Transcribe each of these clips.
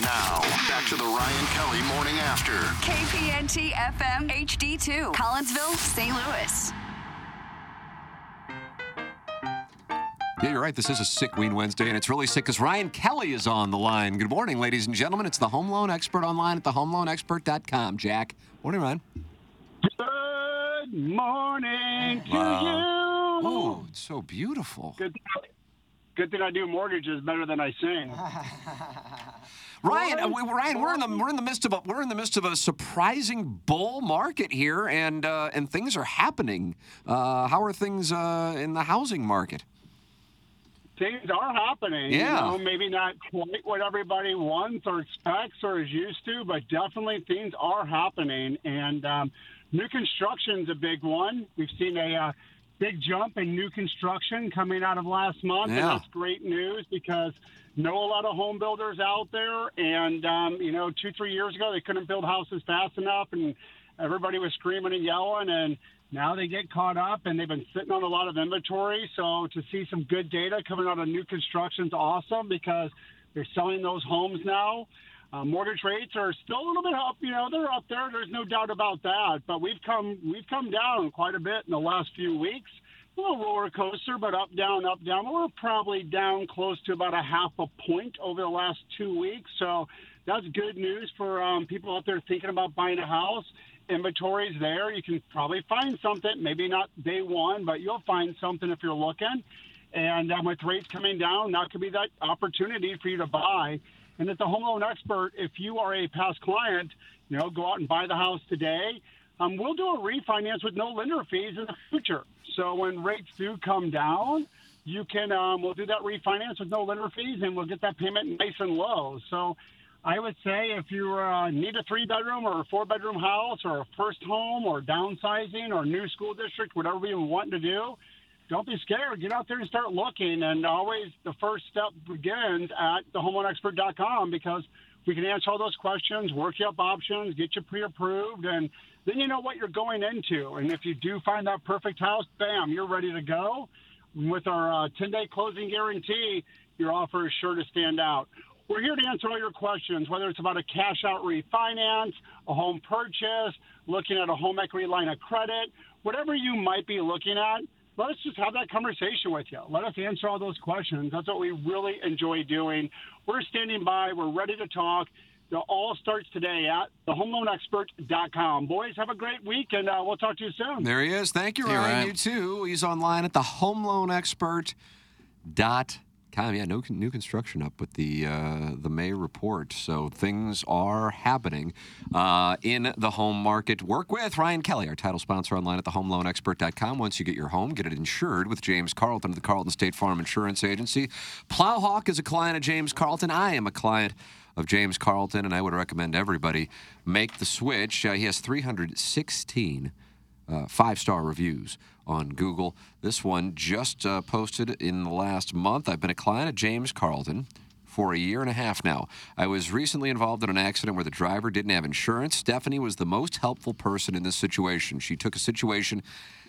Now, back to the Ryan Kelly Morning After. KPNT FM HD2, Collinsville, St. Louis. Yeah, you're right. This is a sick Ween Wednesday, and it's really sick because Ryan Kelly is on the line. Good morning, ladies and gentlemen. It's the Home Loan Expert online at thehomeloanexpert.com. Jack. Morning, Ryan. Good morning to you. Oh, it's so beautiful. Good thing I do mortgages better than I sing. Ryan, we're in the midst of a surprising bull market here, and things are happening. How are things in the housing market? Things are happening. Yeah. You know, maybe not quite what everybody wants or expects or is used to, but definitely things are happening. And new construction's a big one. We've seen a big jump in new construction coming out of last month, and that's great news because a lot of home builders out there, and 2-3 years ago they couldn't build houses fast enough, and everybody was screaming and yelling, and now they get caught up, and they've been sitting on a lot of inventory. So to see some good data coming out of new construction is awesome because they're selling those homes now. Mortgage rates are still a little bit up, they're up there. There's no doubt about that. But we've come down quite a bit in the last few weeks. A little roller coaster, but up, down, up, down. We're probably down close to about a half a point over the last 2 weeks. So that's good news for people out there thinking about buying a house. Inventory's there. You can probably find something. Maybe not day one, but you'll find something if you're looking. And with rates coming down, that could be that opportunity for you to buy. And at the Home Loan Expert, if you are a past client, go out and buy the house today. We'll do a refinance with no lender fees in the future. So when rates do come down, you can we'll do that refinance with no lender fees, and we'll get that payment nice and low. So I would say if you need a 3-bedroom or a 4-bedroom house or a first home or downsizing or new school district, whatever you want to do, don't be scared. Get out there and start looking. And always the first step begins at thehomeloanexpert.com because we can answer all those questions, work you up options, get you pre-approved, and then you know what you're going into. And if you do find that perfect house, bam, you're ready to go. And with our 10-day closing guarantee, your offer is sure to stand out. We're here to answer all your questions, whether it's about a cash-out refinance, a home purchase, looking at a home equity line of credit, whatever you might be looking at. Let us just have that conversation with you. Let us answer all those questions. That's what we really enjoy doing. We're standing by. We're ready to talk. It all starts today at thehomeloanexpert.com. Boys, have a great week, and we'll talk to you soon. There he is. Thank you, Ryan. Right. You too. He's online at thehomeloanexpert.com. Yeah, no new construction up with the May report. So things are happening in the home market. Work with Ryan Kelly, our title sponsor, online at thehomeloanexpert.com. Once you get your home, get it insured with James Carlton of the Carlton State Farm Insurance Agency. Plowhawk is a client of James Carlton. I am a client of James Carlton, and I would recommend everybody make the switch. He has 316 five-star reviews on Google. This one just posted in the last month. I've been a client of James Carlton for a year and a half now. I was recently involved in an accident where the driver didn't have insurance. Stephanie was the most helpful person in this situation. She took a situation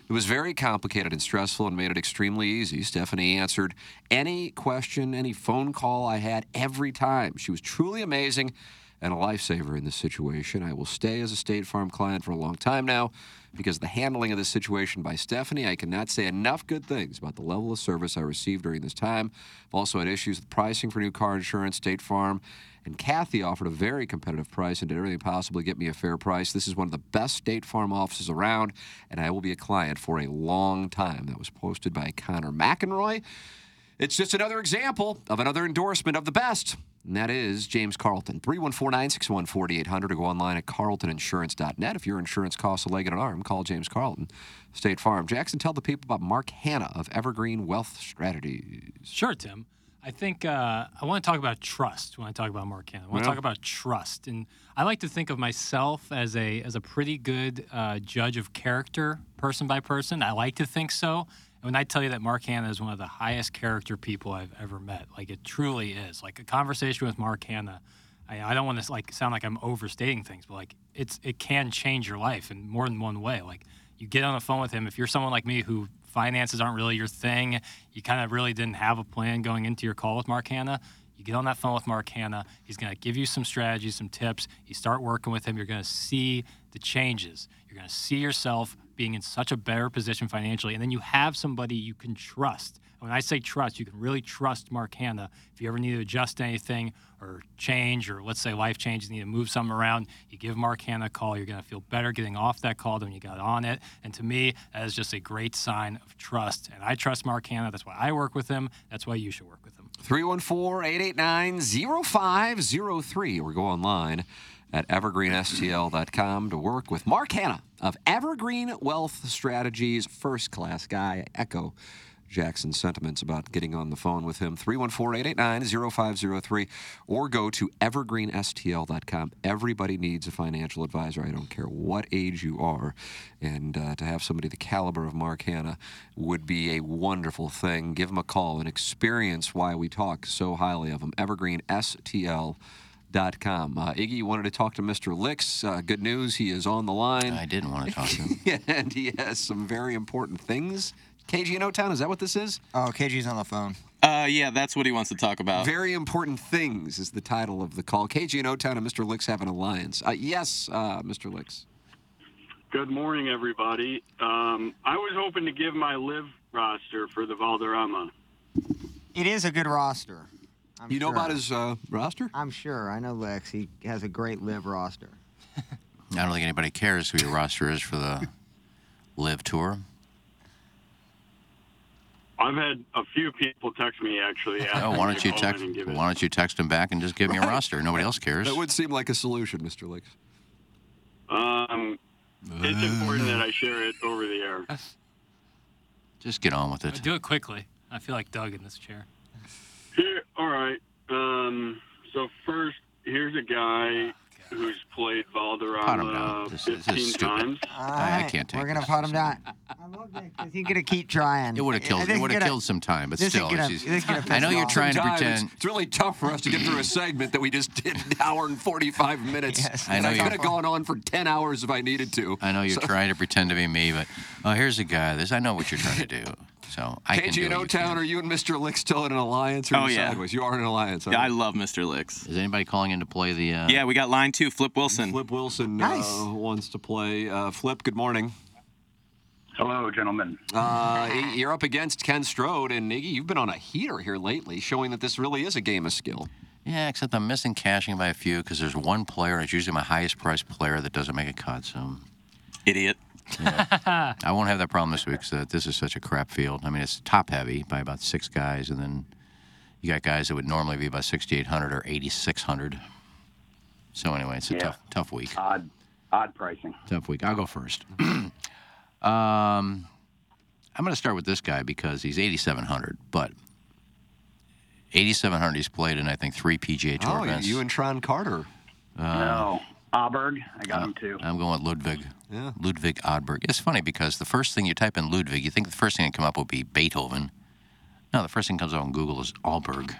that was very complicated and stressful and made it extremely easy. Stephanie answered any question, any phone call I had every time. She was truly amazing, and a lifesaver in this situation. I will stay as a State Farm client for a long time now because the handling of this situation by Stephanie, I cannot say enough good things about the level of service I received during this time. I've also had issues with pricing for new car insurance. State Farm and Kathy offered a very competitive price and did everything possible to get me a fair price. This is one of the best State Farm offices around, and I will be a client for a long time. That was posted by Connor McEnroy. It's just another example of another endorsement of the best, and that is James Carlton. 314-961-4800 or go online at carltoninsurance.net. If your insurance costs a leg and an arm, call James Carlton, State Farm. Jackson, tell the people about Mark Hanna of Evergreen Wealth Strategies. Sure, Tim. I think I want to talk about trust when I talk about Mark Hanna. I want to talk about trust. And I like to think of myself as a pretty good judge of character, person by person. I like to think so. When I tell you that Mark Hanna is one of the highest character people I've ever met, like it truly is. Like a conversation with Mark Hanna, I don't want to like sound like I'm overstating things, but like it can change your life in more than one way. Like you get on the phone with him. If you're someone like me who finances aren't really your thing, you kind of really didn't have a plan going into your call with Mark Hanna, you get on that phone with Mark Hanna, he's going to give you some strategies, some tips. You start working with him, you're going to see the changes. You're going to see yourself being in such a better position financially, and then you have somebody you can trust. When I say trust, you can really trust Mark Hanna. If you ever need to adjust anything or change, or let's say life changes, you need to move something around, you give Mark Hanna a call, you're going to feel better getting off that call than when you got on it. And to me, that is just a great sign of trust. And I trust Mark Hanna. That's why I work with him. That's why you should work with him. 314-889-0503 or go online at evergreenstl.com to work with Mark Hanna of Evergreen Wealth Strategies. First-class guy. Echo Jackson's sentiments about getting on the phone with him. 314-889-0503 or go to evergreenstl.com. Everybody needs a financial advisor. I don't care what age you are. And to have somebody the caliber of Mark Hanna would be a wonderful thing. Give him a call and experience why we talk so highly of him. evergreenstl.com. Iggy, you wanted to talk to Mr. Licks. Good news, he is on the line. I didn't want to talk to him. And he has some very important things. KG in O-Town, is that what this is? Oh, KG's on the phone. Yeah, that's what he wants to talk about. Very Important Things is the title of the call. KG in O-Town and Mr. Licks have an alliance. Yes, Mr. Licks. Good morning, everybody. I was hoping to give my live roster for the Valderrama. It is a good roster. You know about his roster? I'm sure. I know Lex. He has a great live roster. I don't think anybody cares who your roster is for the live tour. I've had a few people text me, actually. Why don't you text him back and just give me a roster? Nobody else cares. That would seem like a solution, Mr. Lex. It's important that I share it over the air. Just get on with it. Do it quickly. I feel like Doug in this chair. All right. So first, here's a guy who's played Valderrama 15 times. I can't take it. We're going to pot him down. I love that because he's going to keep trying. It would have killed some time, but still. I know you're trying to pretend. It's really tough for us to get through a segment that we just did an hour and 45 minutes. Yes, I could have gone on for 10 hours if I needed to. I know you're trying to pretend to be me, but here's a guy. I know what you're trying to do. So I can do it. KG in O-Town, are you and Mr. Licks still in an alliance? Or sideways? You are in an alliance. Yeah, I love Mr. Licks. Is anybody calling in to play the... Yeah, we got line 2, Flip Wilson. Flip Wilson wants to play. Flip, good morning. Hello, gentlemen. You're up against Ken Strode, and Iggy, you've been on a heater here lately, showing that this really is a game of skill. Yeah, except I'm missing cashing by a few because there's one player, and it's usually my highest-priced player, that doesn't make a cut, so... Idiot. Yeah. I won't have that problem this week because this is such a crap field. I mean, it's top-heavy by about 6 guys, and then you got guys that would normally be about 6,800 or 8,600. So, anyway, it's a tough week. Odd pricing. Tough week. I'll go first. I'm going to start with this guy because he's 8,700, but 8,700 he's played in, I think, 3 PGA Tour events. You and Tron Carter. No. Åberg. I got him, too. I'm going with Ludvig. Yeah. Ludvig Åberg. It's funny because the first thing you type in Ludvig, you think the first thing that come up will be Beethoven. No, the first thing that comes up on Google is Åberg.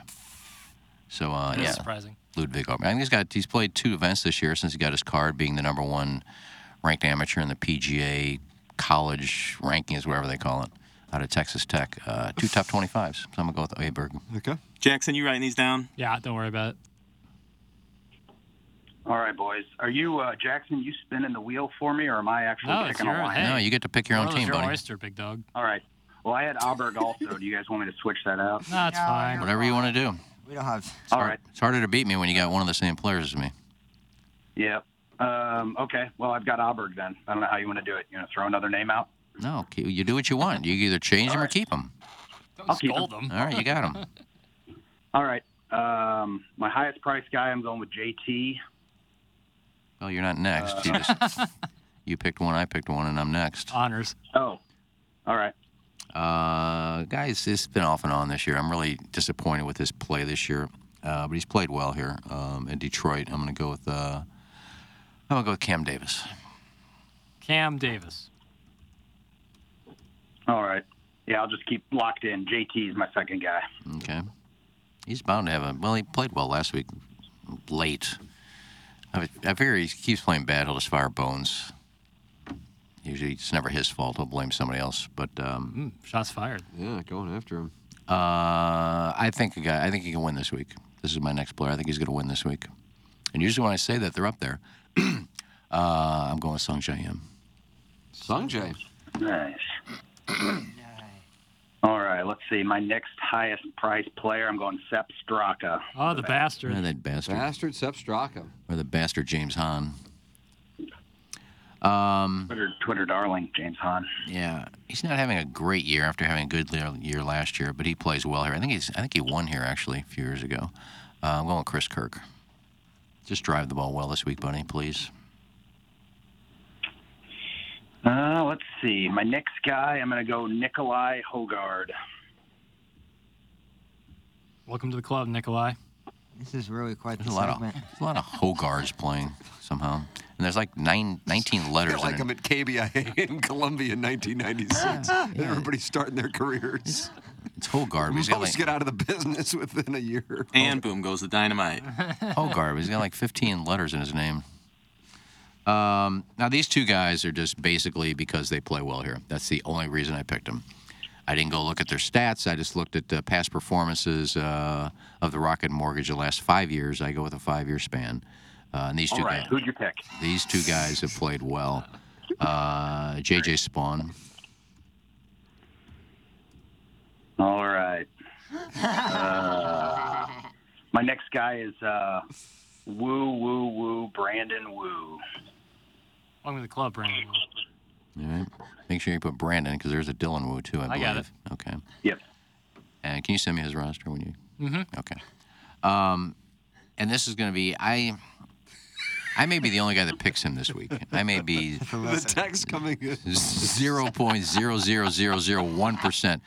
So, That's surprising. Ludvig Åberg. I think he's played 2 events this year since he got his card, being the number 1 ranked amateur in the PGA college rankings, whatever they call it, out of Texas Tech. 2 top 25s. So I'm going to go with Åberg. Okay. Jackson, you writing these down? Yeah, don't worry about it. All right, boys. Are you, Jackson, you spinning the wheel for me, or am I actually picking a line? No, you get to pick your own team, buddy. Oyster, big dog. All right. Well, I had Åberg also. Do you guys want me to switch that out? No, it's fine. Whatever you want to do. We don't have... All right. It's harder to beat me when you got one of the same players as me. Yeah. Okay. Well, I've got Åberg then. I don't know how you want to do it. You want to throw another name out? No. You do what you want. You either change them or keep them. I'll scold them. All right. You got them. All right. My highest price guy, I'm going with JT. Well, you're not next. You picked one, I picked one, and I'm next. Honors. Oh. All right. Guys, it's been off and on this year. I'm really disappointed with his play this year, but he's played well here in Detroit. I'm going to go with Cam Davis. Cam Davis. All right. Yeah, I'll just keep locked in. JT is my second guy. Okay. He's bound to have he played well last week, late. I figure he keeps playing bad. He'll just fire bones. Usually it's never his fault. He'll blame somebody else. But shots fired. Yeah, going after him. I think he can win this week. This is my next player. I think he's going to win this week. And usually when I say that, they're up there. I'm going with Sung Jae. Sung Jae. Nice. All right, let's see. My next highest price player, I'm going Sepp Straka. Oh, the bastard. Yeah, that bastard. Bastard Sepp Straka. Or the bastard James Hahn. Twitter darling James Hahn. Yeah, he's not having a great year after having a good year last year, but he plays well here. I think he won here, actually, a few years ago. I'm going with Chris Kirk. Just drive the ball well this week, buddy, please. Let's see. My next guy, I'm going to go Nicolai Højgaard. Welcome to the club, Nicolai. This is really quite the segment. There's a lot of Højgaards playing somehow. And there's like 19 letters. I feel like I'm at KBIA in Columbia in 1996. Yeah. Everybody's starting their careers. It's Højgaard. Most get out of the business within a year. And boom goes the dynamite. Højgaard. He's got like 15 letters in his name. Now, these two guys are just basically because they play well here. That's the only reason I picked them. I didn't go look at their stats. I just looked at the past performances of the Rocket Mortgage the last 5 years. I go with a 5-year span. And these two guys. All right, who'd you pick? These two guys have played well. JJ Spawn. All right. My next guy is Brandon Woo. Welcome to the club, Brandon. All right. Make sure you put Brandon, because there's a Dylan Wu, too, I believe. I got it. Okay. Yep. And can you send me his roster when you... Mm-hmm. Okay. And this is going to be... I may be the only guy that picks him this week. I may be... The text coming in. 0.00001%.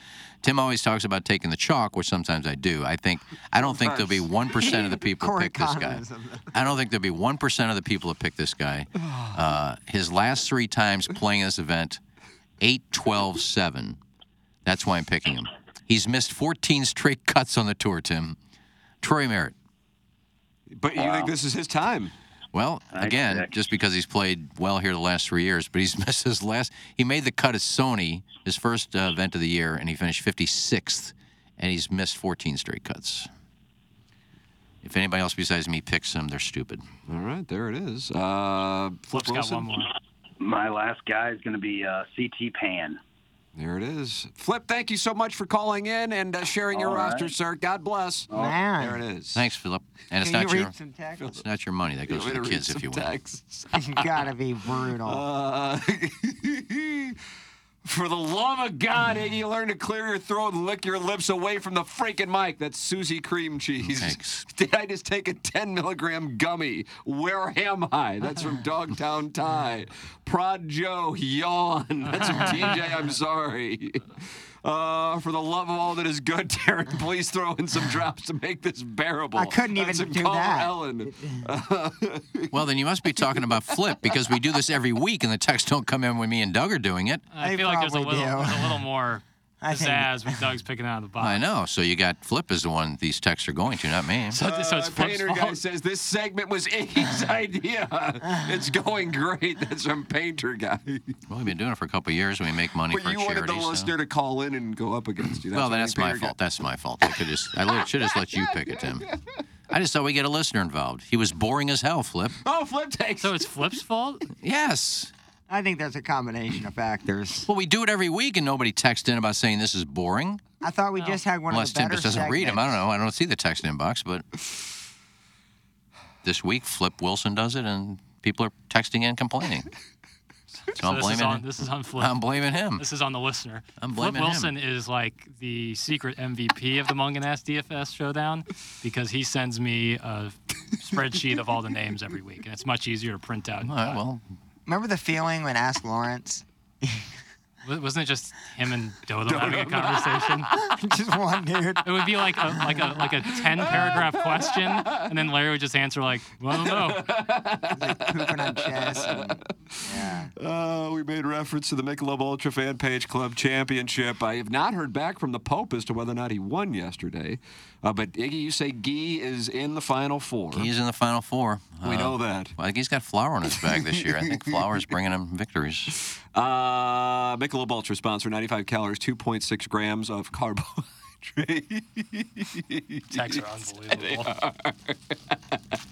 Tim always talks about taking the chalk, which sometimes I do. I don't think there'll be 1% of the people who pick this guy. I don't think there'll be 1% of the people who pick this guy. His last three times playing this event, 8-12-7. That's why I'm picking him. He's missed 14 straight cuts on the tour, Tim. Troy Merritt. But you think this is his time? Well, again, just because he's played well here the last 3 years, but he's missed his last. He made the cut at Sony, his first event of the year, and he finished 56th, and he's missed 14 straight cuts. If anybody else besides me picks him, they're stupid. All right, there it is. Flip's got one more. My last guy is going to be CT Pan. There it is. Flip, thank you so much for calling in and sharing your roster, sir. God bless. Oh, man. There it is. Thanks, Philip. And it's not your money. That goes to the kids if you want. You got to be brutal. For the love of God, Iggy, learn to clear your throat and lick your lips away from the freaking mic. That's Susie Cream Cheese. Thanks. Did I just take a 10-milligram gummy? Where am I? That's from Dogtown Ty. Prod Joe, yawn. That's from TJ, I'm sorry. For the love of all that is good, Darren, please throw in some drops to make this bearable. I couldn't even do that. Ellen. Well, then you must be talking about Flip, because we do this every week, and the texts don't come in when me and Doug are doing it. I feel like there's a little more pizzazz when Doug's picking out of the box. I know. So you got Flip is the one these texts are going to, not me. So it's Flip's Painter fault. Guy says this segment was Iggy's idea. It's going great. That's from Painter Guy. Well, we've been doing it for a couple of years, and we make money for charity. But you wanted the listener to call in and go up against you. That's my fault. That's my fault. I should have just let you pick it, Tim. I just thought we'd get a listener involved. He was boring as hell, Flip. Oh, Flip takes. So it's Flip's fault? Yes. I think that's a combination of factors. Well, we do it every week, and nobody texts in about saying this is boring. I thought we just had one of the better segments. Unless Tim just doesn't read them. I don't know. I don't see the text inbox, but this week, Flip Wilson does it, and people are texting and complaining. So I'm blaming him. This is on Flip. I'm blaming him. This is on the listener. I'm blaming him. Flip Wilson is like the secret MVP of the Munganass DFS Showdown because he sends me a spreadsheet of all the names every week, and it's much easier to print out. All right, well... Remember the feeling when Ask Lawrence? Wasn't it just him and Dodo having a conversation? Just one dude. It would be like a 10-paragraph question, and then Larry would just answer like, "Well, no." Like pooping on chess. Yeah. We made reference to the Michelob Ultra Fan Page Club Championship. I have not heard back from the Pope as to whether or not he won yesterday. But Iggy, you say Guy is in the Final Four. He's in the Final Four. We know that. Well, he's got Flower on his bag this year. I think Flower's bringing him victories. Michelob Ultra sponsor, 95 calories, 2.6 grams of carbohydrates. Texts are unbelievable.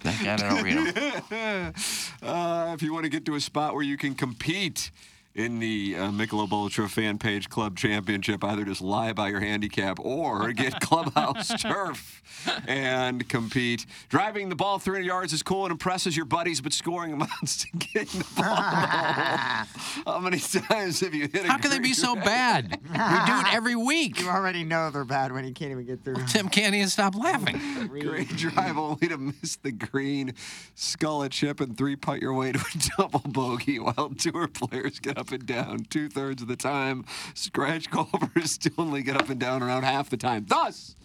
Thank God I don't read them. If you want to get to a spot where you can compete in the Michelob Ultra Fan Page Club Championship, either just lie about your handicap or get Clubhouse Turf and compete. Driving the ball 300 yards is cool and impresses your buddies, but scoring amounts to getting the ball. How many times have you hit a How can they be so bad? You do it every week. You already know they're bad when you can't even get through. Well, Tim can't even stop laughing. Great drive only to miss the green, skull a chip, and three-putt your way to a double bogey while tour players get up and down 2/3 of the time. Scratch golfers only get up and down around half the time. Thus,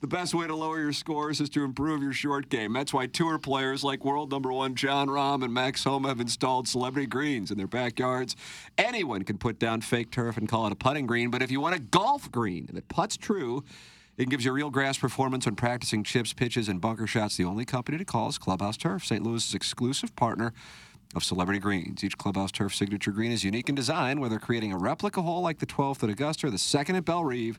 the best way to lower your scores is to improve your short game. That's why tour players like world number one John Rahm and Max Homa have installed Celebrity Greens in their backyards. Anyone can put down fake turf and call it a putting green, but if you want a golf green that putts true, it gives you real grass performance when practicing chips, pitches, and bunker shots. The only company to call is Clubhouse Turf, St. Louis's exclusive partner of Celebrity Greens. Each Clubhouse Turf signature green is unique in design, whether creating a replica hole like the 12th at Augusta or the 2nd at Belle Reve.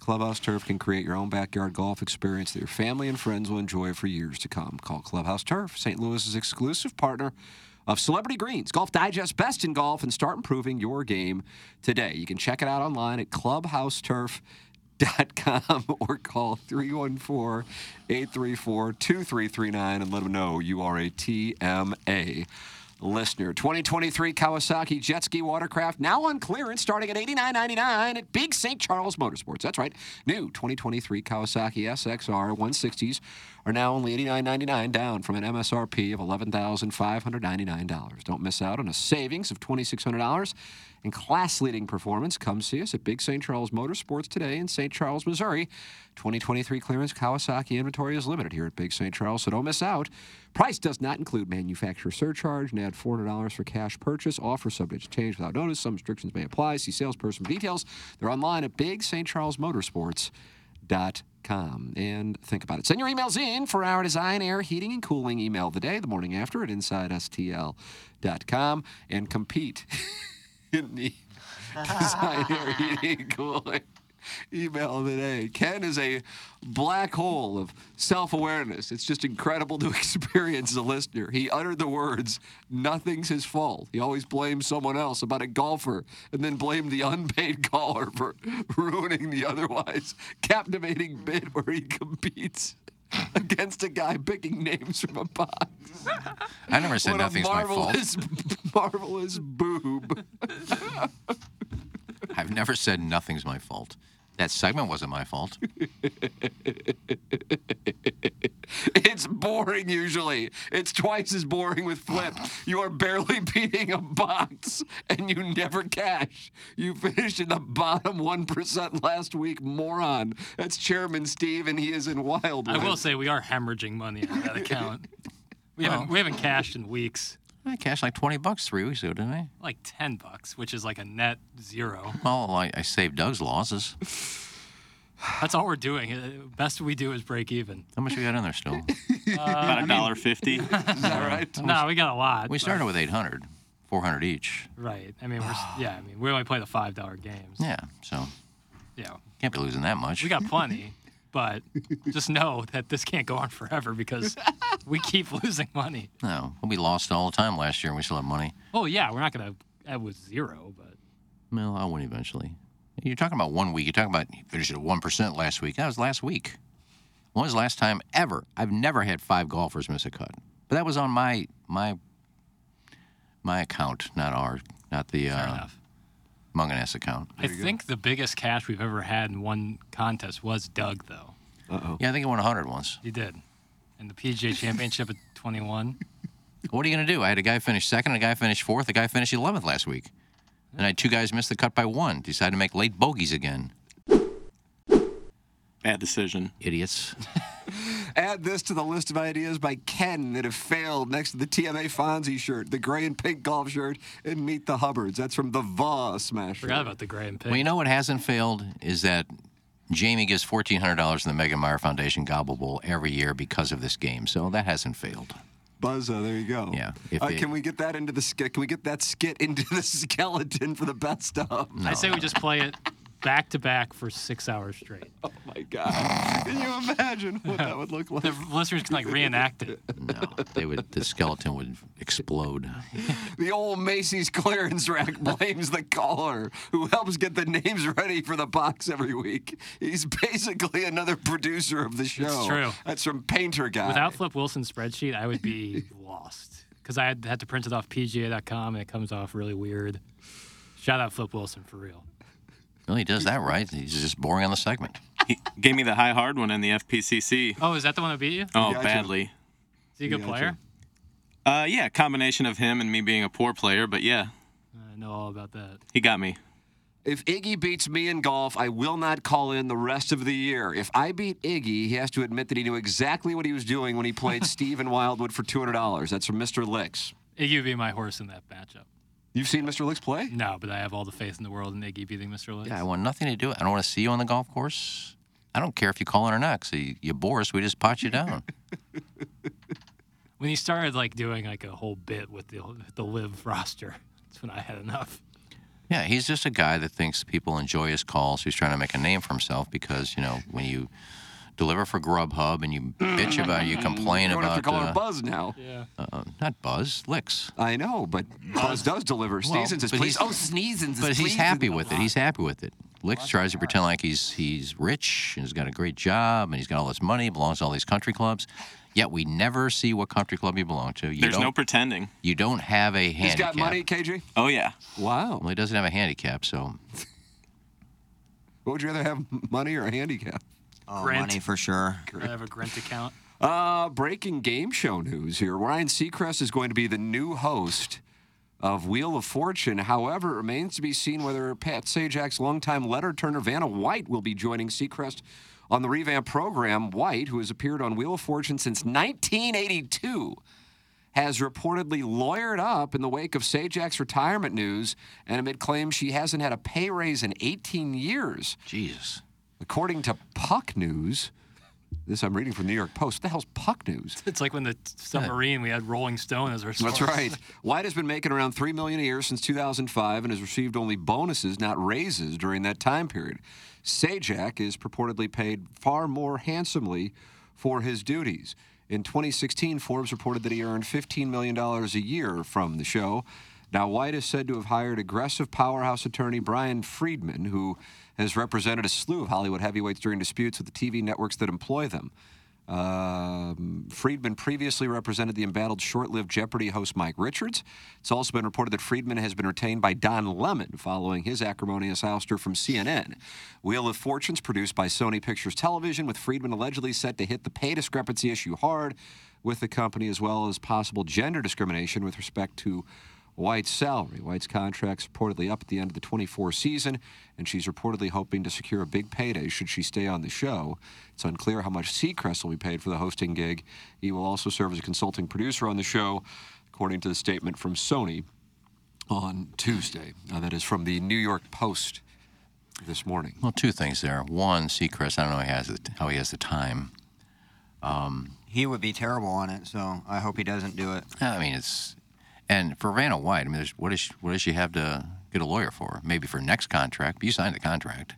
Clubhouse Turf can create your own backyard golf experience that your family and friends will enjoy for years to come. Call Clubhouse Turf, St. Louis's exclusive partner of Celebrity Greens. Golf Digest, best in golf, and start improving your game today. You can check it out online at clubhouseturf.com or call 314-834-2339 and let them know you are a TMA listener. 2023 Kawasaki Jet Ski Watercraft now on clearance starting at $89.99 at Big St. Charles Motorsports. That's right. New 2023 Kawasaki SXR 160s are now only $89.99, down from an MSRP of $11,599. Don't miss out on a savings of $2,600 and class-leading performance. Come see us at Big St. Charles Motorsports today in St. Charles, Missouri. 2023 clearance Kawasaki inventory is limited here at Big St. Charles, so don't miss out. Price does not include manufacturer surcharge and add $400 for cash purchase. Offer subject to change without notice. Some restrictions may apply. See salesperson details. They're online at BigStCharlesMotorsports.com. And think about it. Send your emails in for our design, air, heating, and cooling email the day, the morning after at InsideSTL.com, and compete in the design, air, heating, and cooling email of the day. Ken is a black hole of self-awareness. It's just incredible to experience as a listener. He uttered the words, nothing's his fault. He always blames someone else about a golfer and then blamed the unpaid caller for ruining the otherwise captivating bid where he competes against a guy picking names from a box. I never said nothing's my fault. Marvelous boob. I've never said nothing's my fault. That segment wasn't my fault. It's boring usually. It's twice as boring with Flip. You are barely beating a box, and you never cash. You finished in the bottom 1% last week, moron. That's Chairman Steve, and he is in wild. I will say we are hemorrhaging money on that account. We haven't cashed in weeks. I cashed like $20 3 weeks ago, didn't I? Like $10, which is like a net zero. Well, I saved Doug's losses. That's all we're doing. Best we do is break even. How much we got in there still? About $1.50. Is that right? No, we got a lot. We started with 800, 400 each. Right. I mean, we only play the $5 games. Yeah. So. Yeah. Can't be losing that much. We got plenty. But just know that this can't go on forever because we keep losing money. No, we lost all the time last year and we still have money. Oh, yeah, we're not going to, it was zero, but. Well, I won't eventually. You're talking about 1 week. You're talking about you finished at 1% last week. That was last week. When was the last time ever? I've never had five golfers miss a cut. But that was on my account, not ours, not the Munganess account. I think the biggest cash we've ever had in one contest was Doug, though. Uh-oh. Yeah, I think he won 100 once. He did. And the PGA Championship at 21. What are you going to do? I had a guy finish second, a guy finish fourth, a guy finish 11th last week. Yeah. And I had two guys miss the cut by one. Decided to make late bogeys again. Bad decision. Idiots. Add this to the list of ideas by Ken that have failed next to the TMA Fonzie shirt, the gray and pink golf shirt, and Meet the Hubbards. That's from the Vaw Smash. Forgot about the gray and pink. Well, you know what hasn't failed is that Jamie gives $1,400 to the Megan Meyer Foundation Gobble Bowl every year because of this game, so that hasn't failed. Buzza, there you go. Yeah. Can we get that into the skit? Can we get that skit into the skeleton for the best of? No. I say we just play it back-to-back for 6 hours straight. Oh, my God. Can you imagine what that would look like? The listeners can, like, reenact it. No, they would. The skeleton would explode. The old Macy's clearance rack blames the caller who helps get the names ready for the box every week. He's basically another producer of the show. It's true. That's from Painter Guy. Without Flip Wilson's spreadsheet, I would be lost because I had to print it off PGA.com, and it comes off really weird. Shout out Flip Wilson for real. Well, he does that right. He's just boring on the segment. He gave me the high hard one in the FPCC. Oh, is that the one that beat you? Oh, gotcha. Badly. Is he a good player? Yeah, combination of him and me being a poor player, but yeah. I know all about that. He got me. If Iggy beats me in golf, I will not call in the rest of the year. If I beat Iggy, he has to admit that he knew exactly what he was doing when he played Stephen Wildwood for $200. That's from Mr. Licks. Iggy would be my horse in that matchup. You've seen Mr. Licks play? No, but I have all the faith in the world in Iggy beating Mr. Licks. Yeah, I want nothing to do with it. I don't want to see you on the golf course. I don't care if you call in or not, because you bore us, we just pot you down. When he started doing a whole bit with the live roster, that's when I had enough. Yeah, he's just a guy that thinks people enjoy his calls. He's trying to make a name for himself because, when you deliver for Grubhub and you bitch about you complain about. You don't have to call her Buzz now. Yeah. Not Buzz, Licks. I know, but Buzz does deliver. Sneezins is pleased. Oh, Sneezins is pleased. But he's happy with it. He's happy with it. Licks tries to pretend like he's rich and he's got a great job and he's got all this money, belongs to all these country clubs. Yet we never see what country club you belong to. There's no pretending. You don't have a handicap. He's got money, KG? Oh, yeah. Wow. Well, he doesn't have a handicap, so. What would you rather have, money or a handicap? Oh, Grint. Money for sure. I have a Grint account. Breaking game show news here. Ryan Seacrest is going to be the new host of Wheel of Fortune. However, it remains to be seen whether Pat Sajak's longtime letter turner Vanna White will be joining Seacrest on the revamped program. White, who has appeared on Wheel of Fortune since 1982, has reportedly lawyered up in the wake of Sajak's retirement news and amid claims she hasn't had a pay raise in 18 years. Jesus. According to Puck News, this I'm reading from New York Post. What the hell's Puck News? It's like when the submarine, we had Rolling Stone as our source. That's right. White has been making around $3 million a year since 2005 and has received only bonuses, not raises, during that time period. Sajak is purportedly paid far more handsomely for his duties. In 2016, Forbes reported that he earned $15 million a year from the show. Now, White is said to have hired aggressive powerhouse attorney Brian Friedman, who has represented a slew of Hollywood heavyweights during disputes with the TV networks that employ them. Friedman previously represented the embattled short-lived Jeopardy host Mike Richards. It's also been reported that Friedman has been retained by Don Lemon following his acrimonious ouster from CNN. Wheel of Fortune's produced by Sony Pictures Television, with Friedman allegedly set to hit the pay discrepancy issue hard with the company, as well as possible gender discrimination with respect to White's salary. White's contract's reportedly up at the end of the 24 season, and she's reportedly hoping to secure a big payday should she stay on the show. It's unclear how much Seacrest will be paid for the hosting gig. He will also serve as a consulting producer on the show, according to the statement from Sony on Tuesday. Now, that is from the New York Post this morning. Well, two things there. One, Seacrest, I don't know how he has the time. He would be terrible on it, so I hope he doesn't do it. I mean, it's... And for Vanna White, I mean, what does she have to get a lawyer for? Maybe for next contract, but you signed the contract.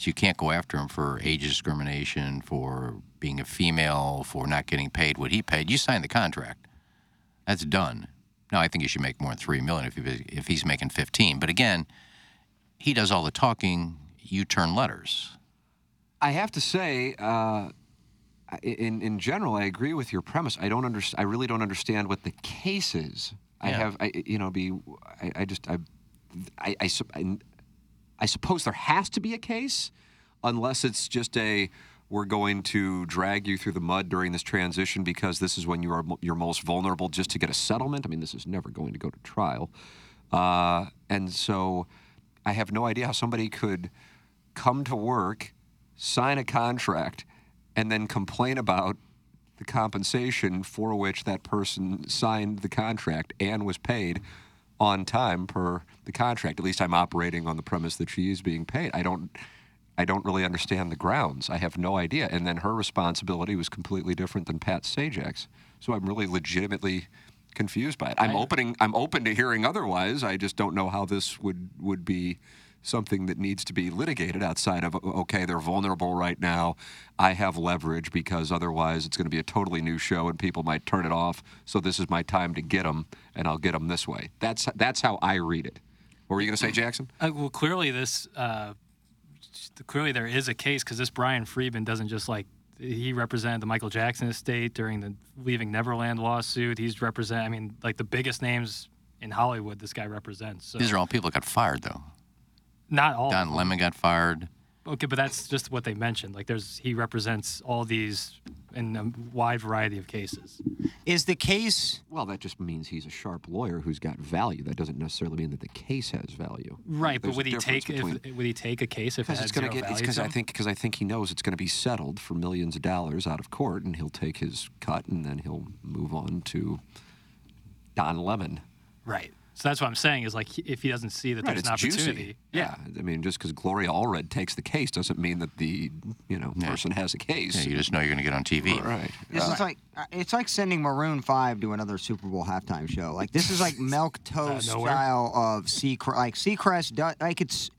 So you can't go after him for age discrimination, for being a female, for not getting paid what he paid. You signed the contract. That's done. Now, I think he should make more than $3 million if he's making 15. But again, he does all the talking. You turn letters. I have to say, in general, I agree with your premise. I really don't understand what the case is. Yeah. I suppose there has to be a case, unless it's just we're going to drag you through the mud during this transition because this is when you're most vulnerable, just to get a settlement. I mean, this is never going to go to trial. And so I have no idea how somebody could come to work, sign a contract, and then complain about the compensation for which that person signed the contract and was paid on time per the contract. At least I'm operating on the premise that she is being paid. I don't really understand the grounds. I have no idea. And then her responsibility was completely different than Pat Sajak's. So I'm really legitimately confused by it. I'm open to hearing otherwise. I just don't know how this would be something that needs to be litigated outside of, okay, they're vulnerable right now. I have leverage because otherwise it's going to be a totally new show and people might turn it off. So this is my time to get them, and I'll get them this way. That's how I read it. What were you going to say, Jackson? Well, clearly this clearly there is a case, because this Brian Friedman doesn't just he represented the Michael Jackson estate during the Leaving Neverland lawsuit. He's the biggest names in Hollywood this guy represents. So. These are all people that got fired, though. Not all. Don Lemon got fired. Okay, but that's just what they mentioned. He represents all these in a wide variety of cases. Is the case... Well, that just means he's a sharp lawyer who's got value. That doesn't necessarily mean that the case has value. Right, but would he take a case if it had zero value? Because I think he knows it's going to be settled for millions of dollars out of court, and he'll take his cut, and then he'll move on to Don Lemon. Right. So that's what I'm saying is, if he doesn't see that there's an opportunity. Juicy. Yeah. I mean, just because Gloria Allred takes the case doesn't mean that the person has a case. Yeah, you just know you're going to get on TV. Right. This is it's like sending Maroon 5 to another Super Bowl halftime show. This is milquetoast style of Seacrest. It's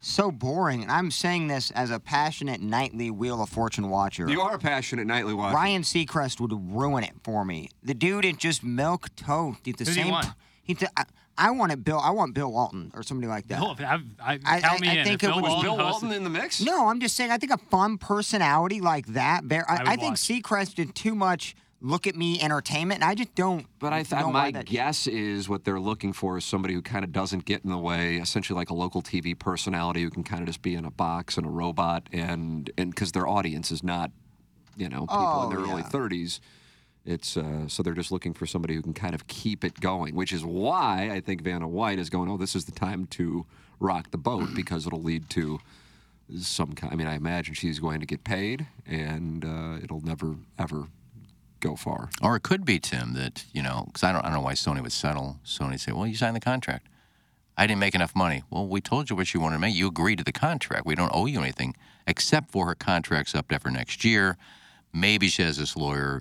so boring. And I'm saying this as a passionate nightly Wheel of Fortune watcher. You are a passionate nightly watcher. Ryan Seacrest would ruin it for me. The dude is just milquetoast. Who do you want? I want Bill Walton or somebody like that. Was Bill Walton in the mix? No, I'm just saying. I think a fun personality like that. I think Seacrest did too much. Look at me, entertainment. And I just don't. But my guess is what they're looking for is somebody who kind of doesn't get in the way, essentially like a local TV personality who can kind of just be in a box and a robot, and because their audience is not, people in their early 30s. It's so they're just looking for somebody who can kind of keep it going, which is why I think Vanna White is going, this is the time to rock the boat, because it'll lead to some kind. I mean, I imagine she's going to get paid, and it'll never, ever go far. Or it could be, Tim, that, because I don't know why Sony would settle. Sony say, well, you signed the contract. I didn't make enough money. Well, we told you what you wanted to make. You agreed to the contract. We don't owe you anything, except for her contract's up for next year. Maybe she has this lawyer...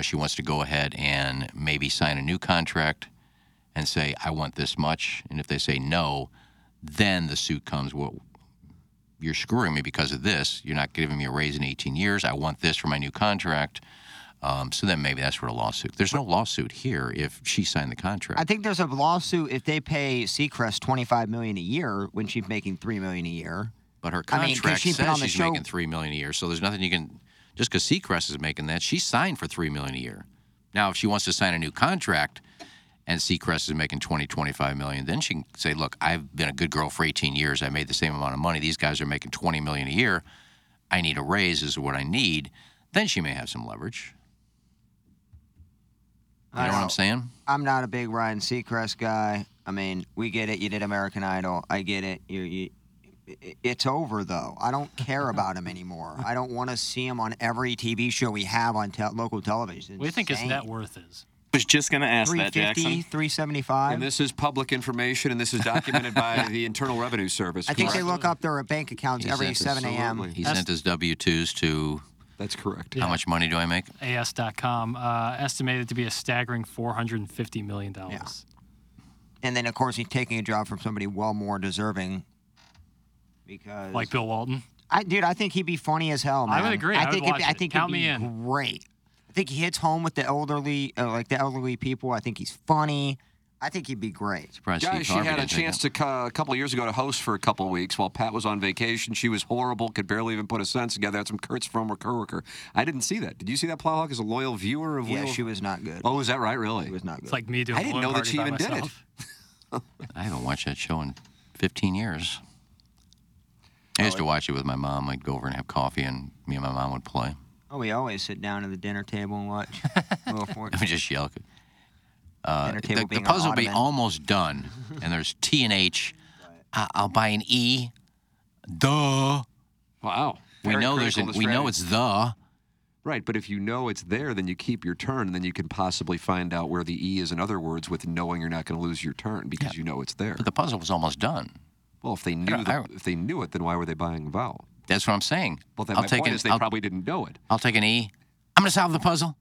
she wants to go ahead and maybe sign a new contract and say, I want this much. And if they say no, then the suit comes. Well, you're screwing me because of this. You're not giving me a raise in 18 years. I want this for my new contract. So then maybe that's where a lawsuit. There's no lawsuit here if she signed the contract. I think there's a lawsuit if they pay Seacrest $25 million a year when she's making $3 million a year. But her contract says she's making $3 million a year, so there's nothing you can... Just because Seacrest is making that, she signed for $3 million a year. Now, if she wants to sign a new contract and Seacrest is making $20, $25 million, then she can say, look, I've been a good girl for 18 years. I made the same amount of money. These guys are making $20 million a year. I need a raise. This is what I need. Then she may have some leverage. You know what I'm saying? I'm not a big Ryan Seacrest guy. I mean, we get it. You did American Idol. I get it. It's over, though. I don't care about him anymore. I don't want to see him on every TV show we have on local television. What do you think his net worth is? I was just going to ask that, Jackson. 375. And this is public information, and this is documented by the Internal Revenue Service. I think they look up their bank accounts every 7 a.m. He sent his W-2s to... That's correct. How much money do I make? AS.com. Estimated to be a staggering $450 million. Yeah. And then, of course, he's taking a job from somebody well more deserving... because like Bill Walton. I think he'd be funny as hell, man. I would agree. I think it'd be great. I think he hits home with the elderly, people. I think he's funny. I think he'd be great. She had a chance a couple of years ago to host for a couple of weeks while Pat was on vacation. She was horrible, could barely even put a sentence together. That's from Kurt's from her coworker. I didn't see that. Did you see that, Plowhawk, as a loyal viewer of Wheel? Yeah, she was not good. Oh, is that right? Really? She was not good. It's like me doing a loyal party by myself. I didn't know that she even did it. I haven't watched that show in 15 years. I used to watch it with my mom. I'd go over and have coffee, and me and my mom would play. Oh, we always sit down at the dinner table and watch Wheel of Fortune. We just yell. The puzzle will be almost done, and there's T and H. I'll buy an E. Duh. Wow. We know it's the. Right, but if you know it's there, then you keep your turn, and then you can possibly find out where the E is in other words with knowing you're not going to lose your turn because you know it's there. But the puzzle was almost done. Well, if they knew it, then why were they buying a vowel? That's what I'm saying. Well, then my point is they probably didn't know it. I'll take an E. I'm going to solve the puzzle.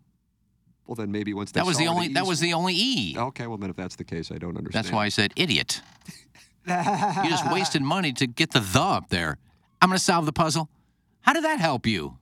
Well, then maybe once they solve that was the only E. Okay, well, then if that's the case, I don't understand. That's why I said idiot. You just wasted money to get the up there. I'm going to solve the puzzle. How did that help you?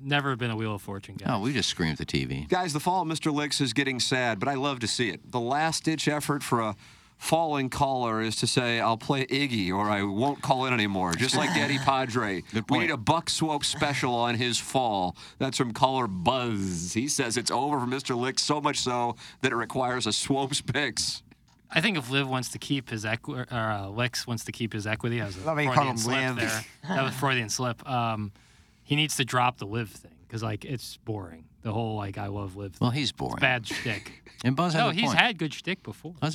Never been a Wheel of Fortune guy. No, we just scream at the TV. Guys, the fall of Mr. Licks is getting sad, but I love to see it. The last-ditch effort for a falling caller is to say, I'll play Iggy or I won't call in anymore, just like Daddy Padre. We need a Buck Swope special on his fall. That's from caller Buzz. He says it's over for Mr. Licks, so much so that it requires a Swope's picks. I think if Liv wants to keep his Licks wants to keep his equity, that was Freudian slip. He needs to drop the Liv thing because it's boring. The whole, I love Liv. Well, he's boring. It's bad shtick. And Buzz has a point. No, he's had good shtick before. Buzz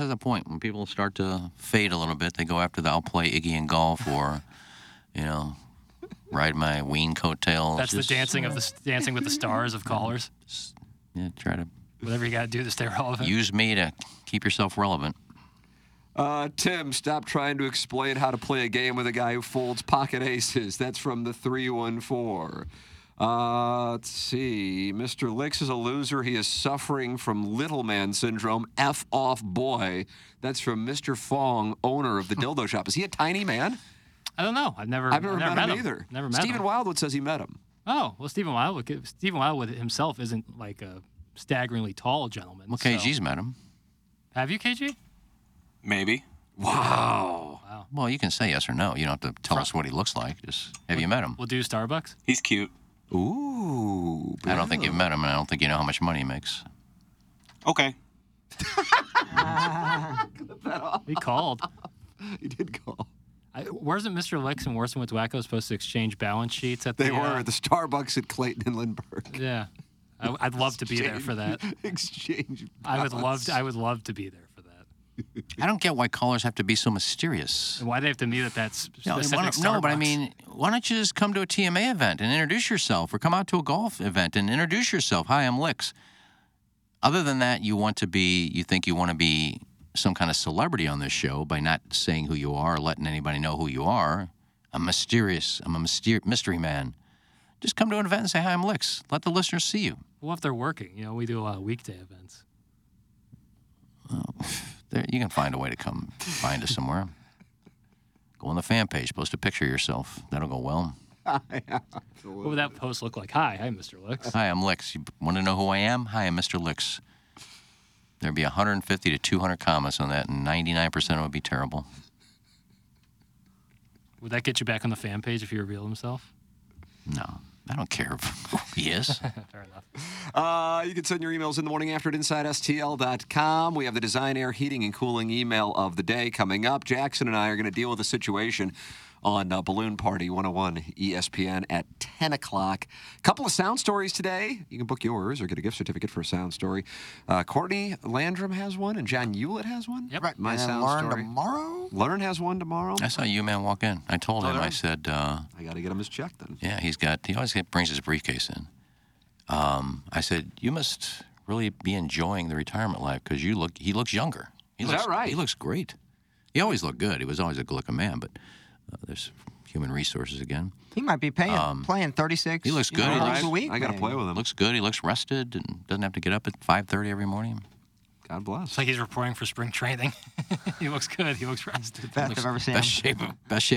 has a point. When people start to fade a little bit, they go after the I'll play Iggy and golf or, ride my ween coattails. That's the dancing with the stars of callers. Yeah, try to. Whatever you got to do to stay relevant. Use me to keep yourself relevant. Tim, stop trying to explain how to play a game with a guy who folds pocket aces. That's from the 314. Let's see. Mr. Licks is a loser. He is suffering from little man syndrome. F off, boy. That's from Mr. Fong, owner of the dildo shop. Is he a tiny man? I don't know. I've never met him either. Stephen Wildwood says he met him. Oh, well, Stephen Wildwood himself isn't a staggeringly tall gentleman. Well, KG's met him. Have you, KG? Maybe. Wow. Well, you can say yes or no. You don't have to tell us what he looks like. Just you met him? We'll do Starbucks. He's cute. Ooh. Bro. I don't think you've met him, and I don't think you know how much money he makes. Okay. He called. He did call. Wasn't Mr. Licks and Worsen with Wacko supposed to exchange balance sheets at the... They were at the Starbucks at Clayton and Lindbergh. Yeah. I'd love to be there for that. Exchange balance. I would love to be there for that. I don't get why callers have to be so mysterious. And why they have to meet at that specific Starbucks. No, but I mean... Why don't you just come to a TMA event and introduce yourself, or come out to a golf event and introduce yourself? Hi, I'm Licks. Other than that, you think you want to be some kind of celebrity on this show by not saying who you are or letting anybody know who you are. I'm a mystery man. Just come to an event and say, hi, I'm Licks. Let the listeners see you. Well, if they're working, we do a lot of weekday events. Well, you can find a way to come find us somewhere. Go on the fan page, post a picture of yourself. That'll go well. Yeah, what would that post look like? Hi, I'm Mr. Licks. Hi, I'm Licks. You want to know who I am? Hi, I'm Mr. Licks. There'd be 150 to 200 comments on that, and 99% would be terrible. Would that get you back on the fan page if he revealed himself? No. I don't care who he is. Fair enough. You can send your emails in the morning after at InsideSTL.com. We have the Design, Air, Heating, and Cooling email of the day coming up. Jackson and I are going to deal with the situation on Balloon Party 101 ESPN at 10 o'clock. A couple of sound stories today. You can book yours or get a gift certificate for a sound story. Courtney Landrum has one, and John Hewlett has one. Yep. Right. Lauren has one tomorrow. I saw you, man, walk in. I told him, I said... I got to get him his check then. Yeah, he always brings his briefcase in. I said, you must really be enjoying the retirement life because he looks younger. Is that right? He looks great. He always looked good. He was always a good-looking man, but... there's human resources again. He might be playing 36. He looks good. He looks a week. I got to play with him. Looks good. He looks rested and doesn't have to get up at 5:30 every morning. God bless. It's like he's reporting for spring training. He looks good. He looks rested. Best I've ever seen. Best shape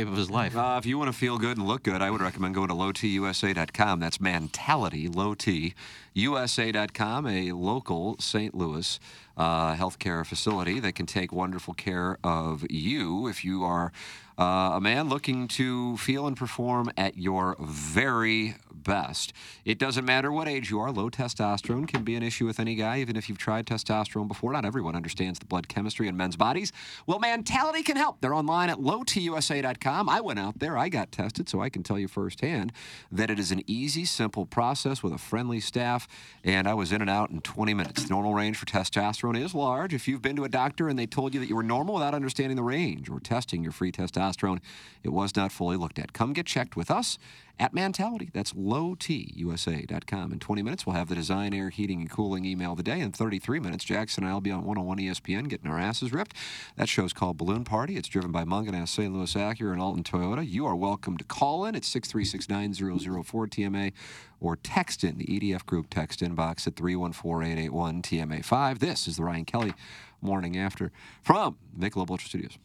of his life. If you want to feel good and look good, I would recommend going to lowtusa.com. That's Mantality, lowtusa.com, a local St. Louis healthcare facility that can take wonderful care of you if you are a man looking to feel and perform at your very best. It doesn't matter what age you are. Low testosterone can be an issue with any guy, even if you've tried testosterone before. Not everyone understands the blood chemistry in men's bodies. Well, Mantality can help. They're online at lowtusa.com. I went out there. I got tested, so I can tell you firsthand that it is an easy, simple process with a friendly staff, and I was in and out in 20 minutes. The normal range for testosterone is large. If you've been to a doctor and they told you that you were normal without understanding the range or testing your free testosterone, it was not fully looked at. Come get checked with us at Mantality. That's lowtusa.com. In 20 minutes, we'll have the design, air, heating, and cooling email of the day. In 33 minutes, Jackson and I will be on 101 ESPN getting our asses ripped. That show's called Balloon Party. It's driven by Munganess, St. Louis Acura, and Alton Toyota. You are welcome to call in at 636-9004-TMA or text in the EDF Group text inbox at 314-881-TMA5. This is the Ryan Kelly Morning After from Michelob Ultra Studios.